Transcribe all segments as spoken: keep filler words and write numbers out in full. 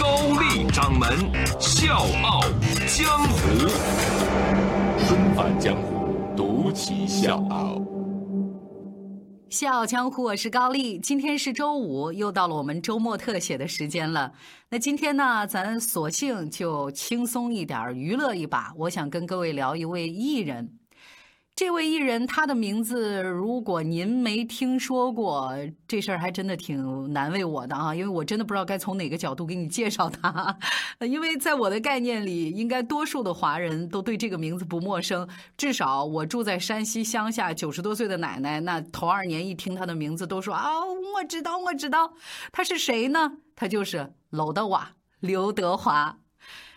高丽掌门笑傲江湖，重返江湖，独骑笑傲。笑傲江湖，我是高丽。今天是周五，又到了我们周末特写的时间了。那今天呢，咱索性就轻松一点，娱乐一把。我想跟各位聊一位艺人。这位艺人，他的名字如果您没听说过，这事儿还真的挺难为我的啊，因为我真的不知道该从哪个角度给你介绍他。因为在我的概念里，应该多数的华人都对这个名字不陌生，至少我住在山西乡下，九十多岁的奶奶，那头二年一听他的名字都说啊，我知道我知道，他是谁呢？他就是刘德华，刘德华。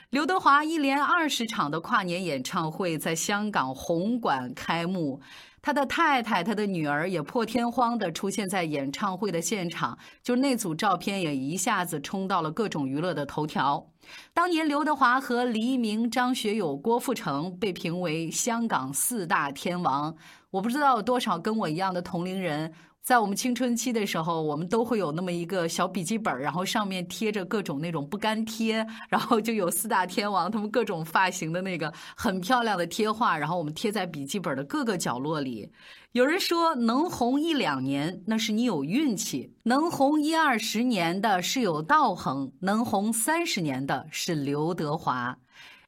刘德华一连二十场的跨年演唱会在香港红馆开幕，他的太太、他的女儿也破天荒地出现在演唱会的现场，就那组照片也一下子冲到了各种娱乐的头条。当年刘德华和黎明、张学友、郭富城被评为香港四大天王，我不知道有多少跟我一样的同龄人，在我们青春期的时候，我们都会有那么一个小笔记本，然后上面贴着各种那种不干贴，然后就有四大天王他们各种发型的那个很漂亮的贴画，然后我们贴在笔记本的各个角落里。有人说能红一两年那是你有运气，能红一二十年的是有道行，能红三十年的是刘德华。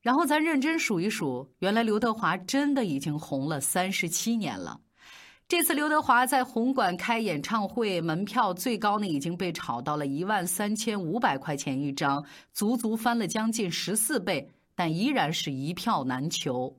然后咱认真数一数，原来刘德华真的已经红了三十七年了。这次刘德华在红馆开演唱会，门票最高呢已经被炒到了一万三千五百块钱一张，足足翻了将近十四倍，但依然是一票难求。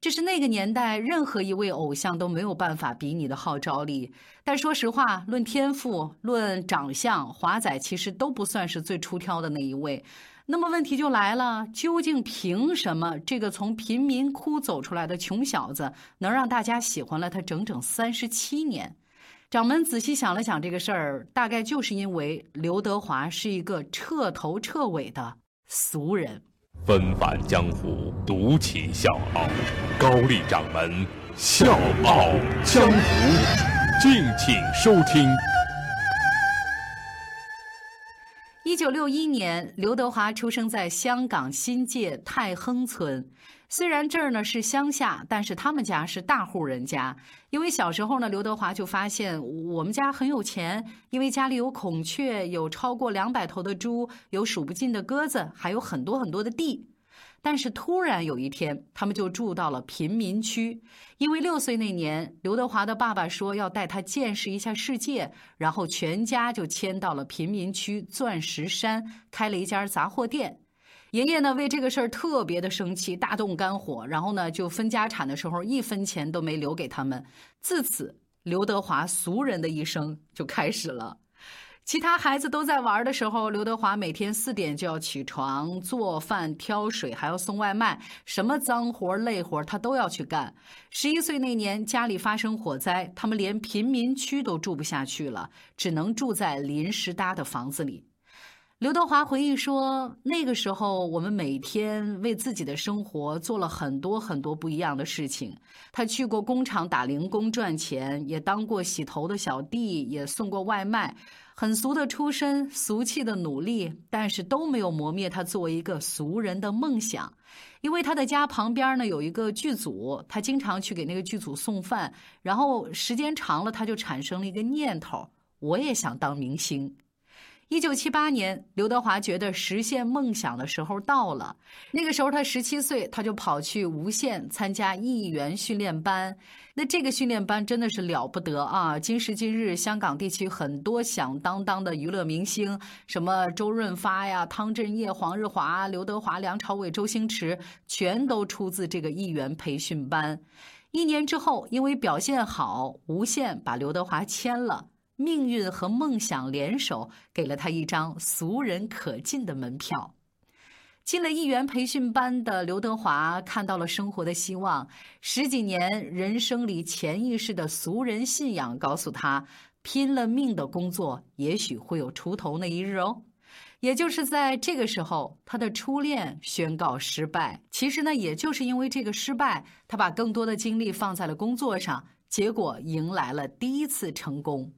这是那个年代任何一位偶像都没有办法比拟的号召力。但说实话，论天赋、论长相，华仔其实都不算是最出挑的那一位。那么问题就来了，究竟凭什么这个从贫民窟走出来的穷小子能让大家喜欢了他整整三十七年？掌门仔细想了想这个事儿，大概就是因为刘德华是一个彻头彻尾的俗人。纷返江湖，独起笑傲，高丽掌门笑傲江湖，敬请收听。一九六一年，刘德华出生在香港新界太亨村。虽然这儿呢是乡下，但是他们家是大户人家。因为小时候呢，刘德华就发现我们家很有钱，因为家里有孔雀，有超过两百头的猪，有数不尽的鸽子，还有很多很多的地。但是突然有一天，他们就住到了贫民区。因为六岁那年，刘德华的爸爸说要带他见识一下世界，然后全家就迁到了贫民区钻石山，开了一家杂货店。爷爷呢为这个事儿特别的生气，大动肝火，然后呢就分家产的时候一分钱都没留给他们。自此，刘德华俗人的一生就开始了。其他孩子都在玩的时候，刘德华每天四点就要起床做饭、挑水，还要送外卖，什么脏活累活他都要去干。十一岁那年，家里发生火灾，他们连贫民区都住不下去了，只能住在临时搭的房子里。刘德华回忆说，那个时候我们每天为自己的生活做了很多很多不一样的事情。他去过工厂打零工赚钱，也当过洗头的小弟，也送过外卖。很俗的出身，俗气的努力，但是都没有磨灭他作为一个俗人的梦想。因为他的家旁边呢有一个剧组，他经常去给那个剧组送饭，然后时间长了他就产生了一个念头，我也想当明星。一九七八年，刘德华觉得实现梦想的时候到了。那个时候他十七岁，他就跑去无线参加艺员训练班。那这个训练班真的是了不得啊！今时今日，香港地区很多响当当的娱乐明星，什么周润发呀、汤镇业、黄日华、刘德华、梁朝伟、周星驰，全都出自这个艺员培训班。一年之后，因为表现好，无线把刘德华签了。命运和梦想联手，给了他一张俗人可进的门票。进了艺员培训班的刘德华看到了生活的希望。十几年人生里潜意识的俗人信仰告诉他，拼了命的工作也许会有出头那一日哦。也就是在这个时候，他的初恋宣告失败。其实呢，也就是因为这个失败，他把更多的精力放在了工作上，结果迎来了第一次成功。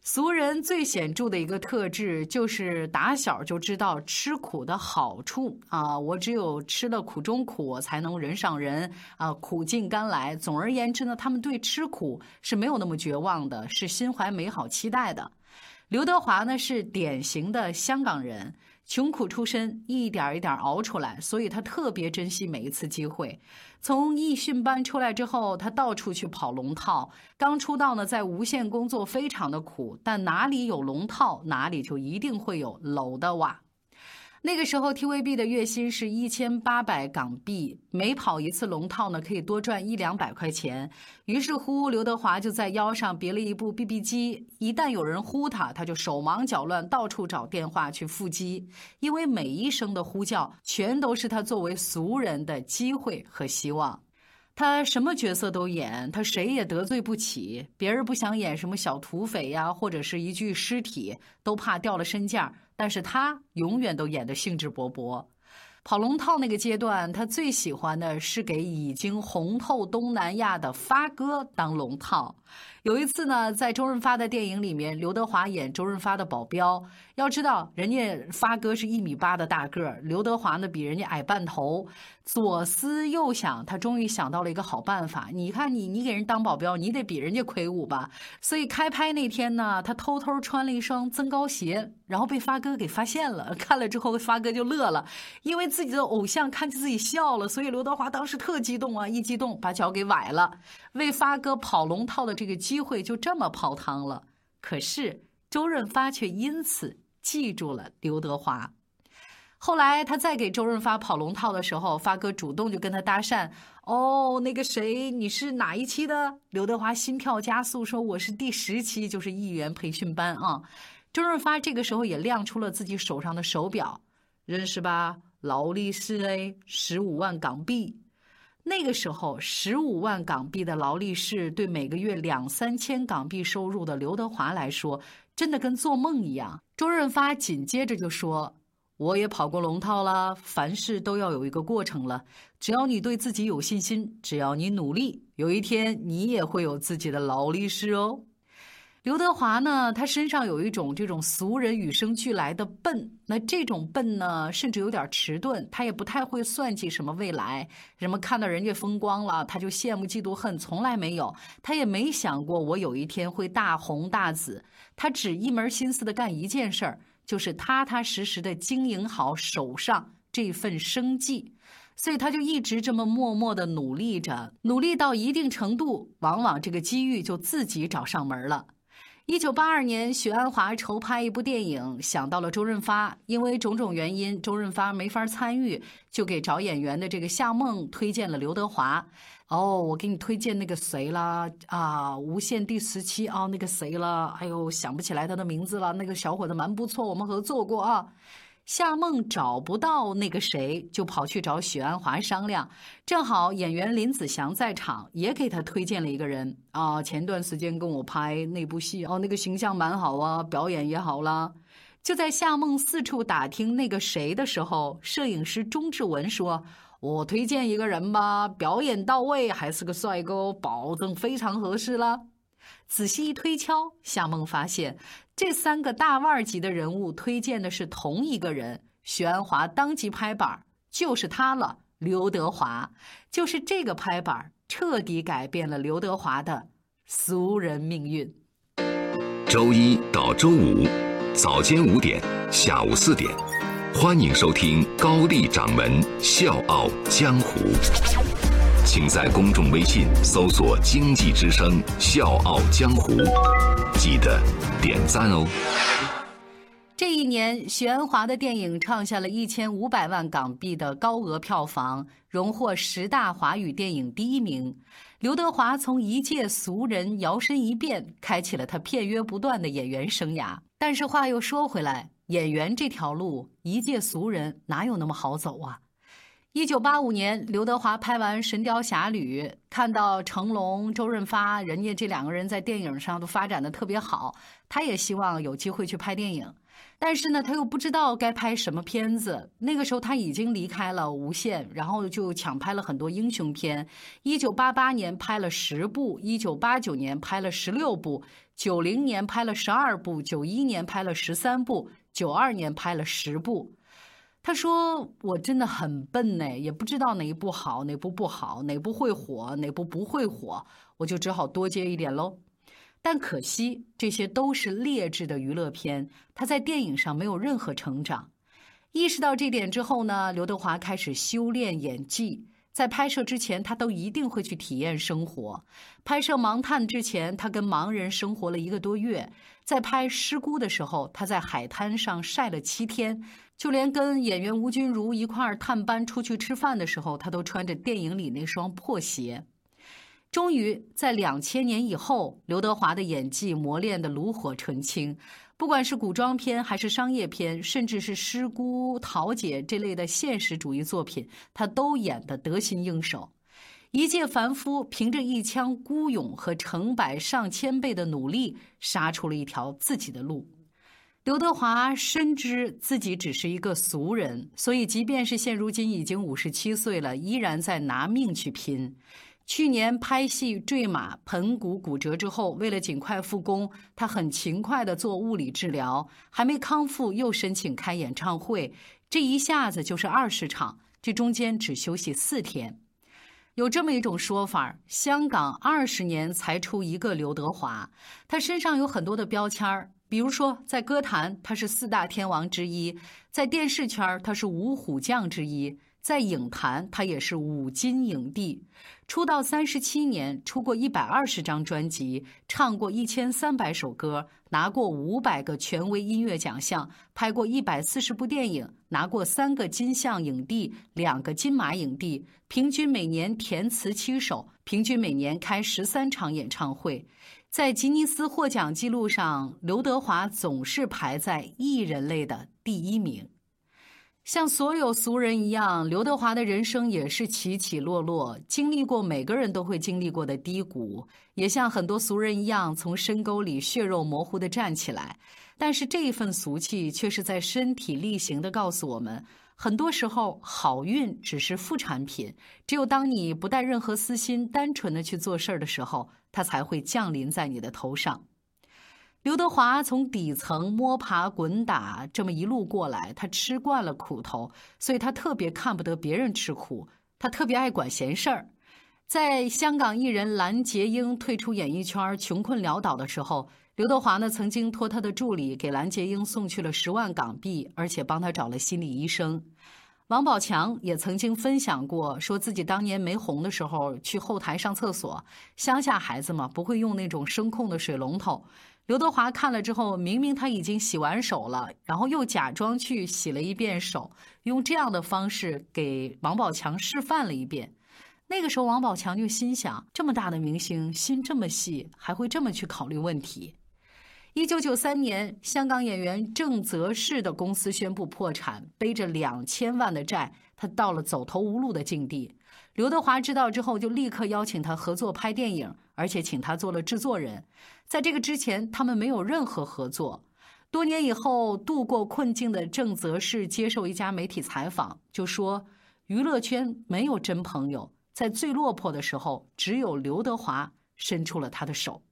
俗人最显著的一个特质就是打小就知道吃苦的好处啊！我只有吃了苦中苦，我才能人上人啊！苦尽甘来。总而言之呢，他们对吃苦是没有那么绝望的，是心怀美好期待的。刘德华呢是典型的香港人，穷苦出身，一点一点熬出来，所以他特别珍惜每一次机会。从艺训班出来之后，他到处去跑龙套。刚出道呢，在无线工作非常的苦，但哪里有龙套，哪里就一定会有楼的瓦。那个时候 T V B 的月薪是一千八百港币，每跑一次龙套呢，可以多赚一两百块钱。于是乎，刘德华就在腰上别了一部 B B 机，一旦有人呼他，他就手忙脚乱，到处找电话去复机，因为每一声的呼叫，全都是他作为俗人的机会和希望。他什么角色都演，他谁也得罪不起，别人不想演什么小土匪呀，或者是一具尸体，都怕掉了身价，但是他永远都演得兴致勃勃。跑龙套那个阶段，他最喜欢的是给已经红透东南亚的发哥当龙套。有一次呢，在周润发的电影里面，刘德华演周润发的保镖。要知道，人家发哥是一米八的大个，刘德华呢比人家矮半头。左思右想，他终于想到了一个好办法。你看你，你给人当保镖，你得比人家魁梧吧。所以开拍那天呢，他偷偷穿了一双增高鞋，然后被发哥给发现了。看了之后，发哥就乐了，因为自己的偶像看见自己笑了，所以刘德华当时特激动啊，一激动把脚给崴了，为发哥跑龙套的这个机会就这么泡汤了。可是周润发却因此记住了刘德华。后来他再给周润发跑龙套的时候，发哥主动就跟他搭讪，哦，那个谁，你是哪一期的？刘德华心跳加速说，我是第十期，就是艺员培训班啊。周润发这个时候也亮出了自己手上的手表，认识吧，劳力士 A 十五万港币，那个时候十五万港币的劳力士，对每个月两三千港币收入的刘德华来说，真的跟做梦一样。周润发紧接着就说：“我也跑过龙套啦，凡事都要有一个过程了。只要你对自己有信心，只要你努力，有一天你也会有自己的劳力士哦。”刘德华呢，他身上有一种这种俗人与生俱来的笨，那这种笨呢，甚至有点迟钝，他也不太会算计什么未来，什么看到人家风光了，他就羡慕嫉妒恨，从来没有，他也没想过我有一天会大红大紫，他只一门心思的干一件事儿，就是踏踏实实的经营好手上这份生计。所以他就一直这么默默的努力着，努力到一定程度，往往这个机遇就自己找上门了。一九八二年，许鞍华筹拍一部电影，想到了周润发，因为种种原因，周润发没法参与，就给找演员的这个夏梦推荐了刘德华。哦，我给你推荐那个谁啦啊，无线第十期啊，那个谁啦，哎呦，想不起来他的名字了，那个小伙子蛮不错，我们合作过啊。夏梦找不到那个谁，就跑去找许鞍华商量，正好演员林子祥在场，也给他推荐了一个人啊。前段时间跟我拍那部戏哦，那个形象蛮好啊，表演也好啦。就在夏梦四处打听那个谁的时候，摄影师钟志文说，我推荐一个人吧，表演到位，还是个帅哥，保证非常合适啦。仔细一推敲，夏梦发现这三个大腕级的人物推荐的是同一个人，许鞍华当即拍板，就是他了，刘德华。就是这个拍板彻底改变了刘德华的俗人命运。周一到周五早间五点下午四点，欢迎收听高丽掌门笑傲江湖，请在公众微信搜索经济之声笑傲江湖，记得点赞哦。这一年，许鞍华的电影创下了一千五百万港币的高额票房，荣获十大华语电影第一名。刘德华从一介俗人摇身一变，开启了他片约不断的演员生涯。但是话又说回来，演员这条路一介俗人哪有那么好走啊？一九八五年，刘德华拍完《神雕侠侣》，看到成龙、周润发，人家这两个人在电影上都发展的特别好，他也希望有机会去拍电影，但是呢，他又不知道该拍什么片子。那个时候他已经离开了无线，然后就抢拍了很多英雄片。一九八八年拍了十部，一九八九年拍了十六部，九零年拍了十二部，九一年拍了十三部，九二年拍了十部。他说我真的很笨呢，也不知道哪一部好哪部不好，哪部会火哪部不会火，我就只好多接一点咯。但可惜这些都是劣质的娱乐片，他在电影上没有任何成长。意识到这点之后呢，刘德华开始修炼演技。在拍摄之前，他都一定会去体验生活。拍摄《盲探》之前，他跟盲人生活了一个多月；在拍《失孤》的时候，他在海滩上晒了七天；就连跟演员吴君如一块儿探班出去吃饭的时候，他都穿着电影里那双破鞋。终于在两千年以后，刘德华的演技磨练得炉火纯青，不管是古装片还是商业片，甚至是《失孤》《桃姐》这类的现实主义作品，他都演得得心应手。一介凡夫凭着一腔孤勇和成百上千倍的努力，杀出了一条自己的路。刘德华深知自己只是一个俗人，所以即便是现如今已经五十七岁了，依然在拿命去拼。去年拍戏坠马盆骨骨折之后，为了尽快复工，他很勤快地做物理治疗，还没康复又申请开演唱会，这一下子就是二十场，这中间只休息四天。有这么一种说法，香港二十年才出一个刘德华，他身上有很多的标签，比如说在歌坛他是四大天王之一，在电视圈他是五虎将之一，在影坛他也是五金影帝，出道三十七年，出过一百二十张专辑，唱过一千三百首歌，拿过五百个权威音乐奖项，拍过一百四十部电影，拿过三个金像影帝，两个金马影帝，平均每年填词七首，平均每年开十三场演唱会。在吉尼斯获奖记录上，刘德华总是排在艺人类的第一名。像所有俗人一样，刘德华的人生也是起起落落，经历过每个人都会经历过的低谷，也像很多俗人一样从深沟里血肉模糊地站起来。但是这一份俗气却是在身体力行地告诉我们，很多时候好运只是副产品，只有当你不带任何私心单纯地去做事儿的时候，它才会降临在你的头上。刘德华从底层摸爬滚打这么一路过来，他吃惯了苦头，所以他特别看不得别人吃苦，他特别爱管闲事儿。在香港艺人蓝洁瑛退出演艺圈穷困潦倒的时候，刘德华呢曾经托他的助理给蓝洁瑛送去了十万港币，而且帮他找了心理医生。王宝强也曾经分享过，说自己当年没红的时候去后台上厕所，乡下孩子嘛不会用那种声控的水龙头，刘德华看了之后，明明他已经洗完手了，然后又假装去洗了一遍手，用这样的方式给王宝强示范了一遍。那个时候王宝强就心想，这么大的明星心这么细，还会这么去考虑问题。一九九三年，香港演员郑则仕的公司宣布破产，背着两千万的债，他到了走投无路的境地。刘德华知道之后，就立刻邀请他合作拍电影，而且请他做了制作人。在这个之前，他们没有任何合作。多年以后，度过困境的郑则仕接受一家媒体采访，就说：“娱乐圈没有真朋友，在最落魄的时候，只有刘德华伸出了他的手。”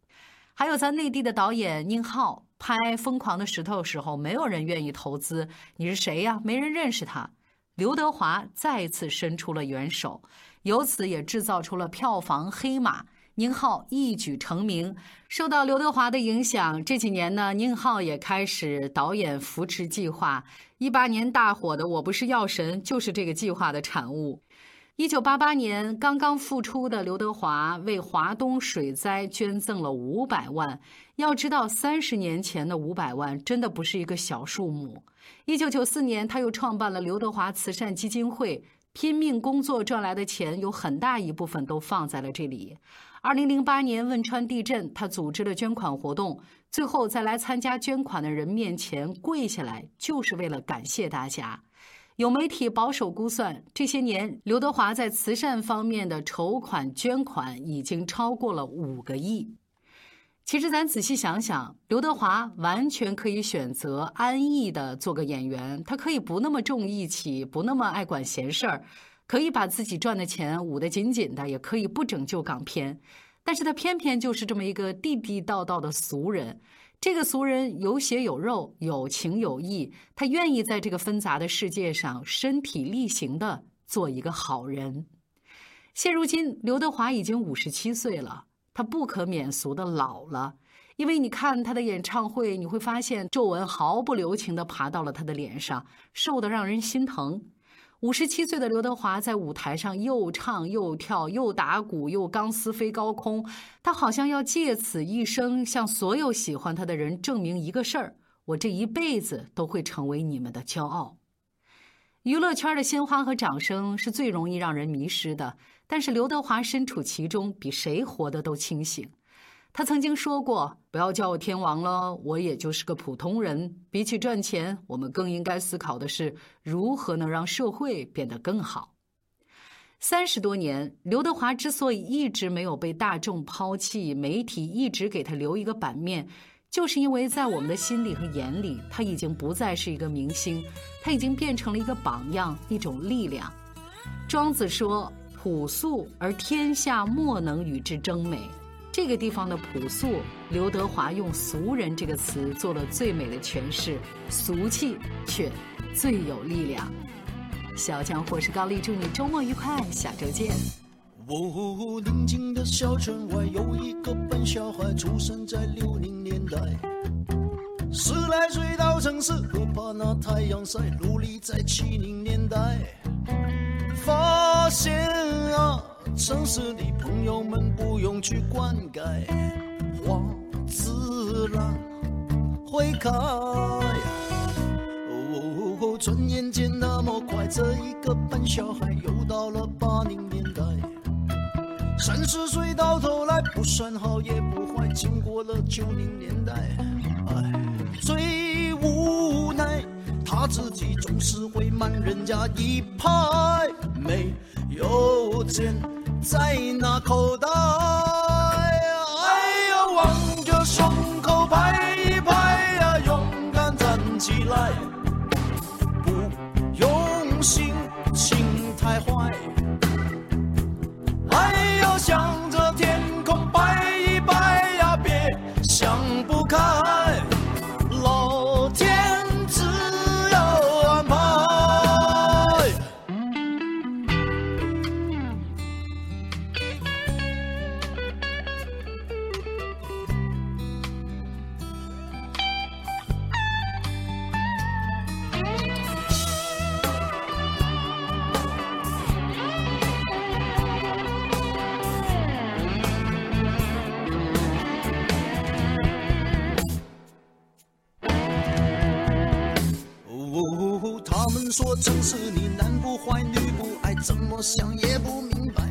还有咱内地的导演宁浩拍《疯狂的石头》时候，没有人愿意投资，你是谁呀？没人认识他。刘德华再次伸出了援手，由此也制造出了票房黑马，宁浩一举成名。受到刘德华的影响，这几年呢，宁浩也开始导演扶持计划。一八年大火的《我不是药神》就是这个计划的产物。一九八八年，刚刚复出的刘德华为华东水灾捐赠了五百万。要知道，三十年前的五百万真的不是一个小数目。一九九四年，他又创办了刘德华慈善基金会，拼命工作赚来的钱有很大一部分都放在了这里。二零零八年汶川地震，他组织了捐款活动，最后在来参加捐款的人面前跪下来，就是为了感谢大家。有媒体保守估算，这些年刘德华在慈善方面的筹款捐款已经超过了五个亿。其实咱仔细想想，刘德华完全可以选择安逸的做个演员，他可以不那么重义气，不那么爱管闲事儿，可以把自己赚的钱捂得紧紧的，也可以不拯救港片。但是他偏偏就是这么一个地地道道的俗人。这个俗人有血有肉，有情有义，他愿意在这个纷杂的世界上身体力行的做一个好人。现如今刘德华已经五十七岁了，他不可免俗的老了。因为你看他的演唱会，你会发现皱纹毫不留情地爬到了他的脸上，瘦得让人心疼。五十七岁的刘德华在舞台上又唱又跳，又打鼓又钢丝飞高空，他好像要借此一生向所有喜欢他的人证明一个事儿：我这一辈子都会成为你们的骄傲。娱乐圈的鲜花和掌声是最容易让人迷失的，但是刘德华身处其中，比谁活得都清醒。他曾经说过，不要叫我天王了，我也就是个普通人。比起赚钱，我们更应该思考的是如何能让社会变得更好。三十多年，刘德华之所以一直没有被大众抛弃，媒体一直给他留一个版面，就是因为在我们的心里和眼里，他已经不再是一个明星，他已经变成了一个榜样，一种力量。庄子说，朴素而天下莫能与之争美。这个地方的朴素，刘德华用俗人这个词做了最美的诠释，俗气却最有力量。小江或是高丽，祝你周末愉快，下周见。哦，宁静的小村外有一个笨小孩，出生在六零年代，十来岁到城市，不怕那太阳晒，努力在七零年代发现啊，城市里朋友们不用去灌溉，花自然会开。哦，哦，转眼间那么快，这一个笨小孩又到了八零年代，三十岁到头来不算好也不坏，经过了九零年代，哎，最无奈他自己总是会慢人家一拍，没有钱在那口袋，哎呀，望着胸口拍一拍啊，勇敢站起来，不用心心太坏，哎呀，想着天空摆一摆啊，别想不开，老天自有安排。说城市里男不坏女不爱，怎么想也不明白，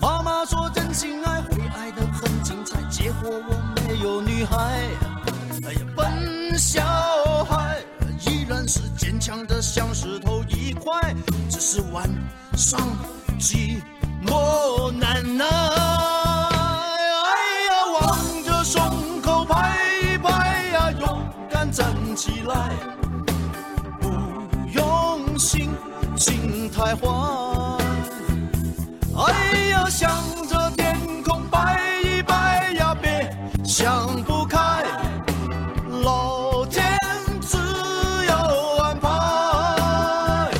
妈妈说真心爱会爱得很精彩，结果我没有女孩，哎呀，笨小孩依然是坚强的像石头一块，只是晚上寂寞难耐，哎呀，望着胸口拍一拍呀，勇敢站起来，心情太坏，哎呀，想着天空摆一摆呀，别想不开，老天自有安排，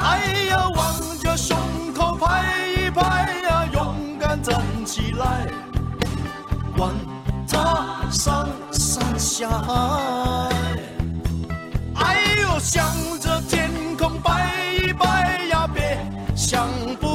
哎呀，望着胸口拍一拍呀，勇敢站起来，管他上山下海，哎呦，想着天空摆一摆呀，别想不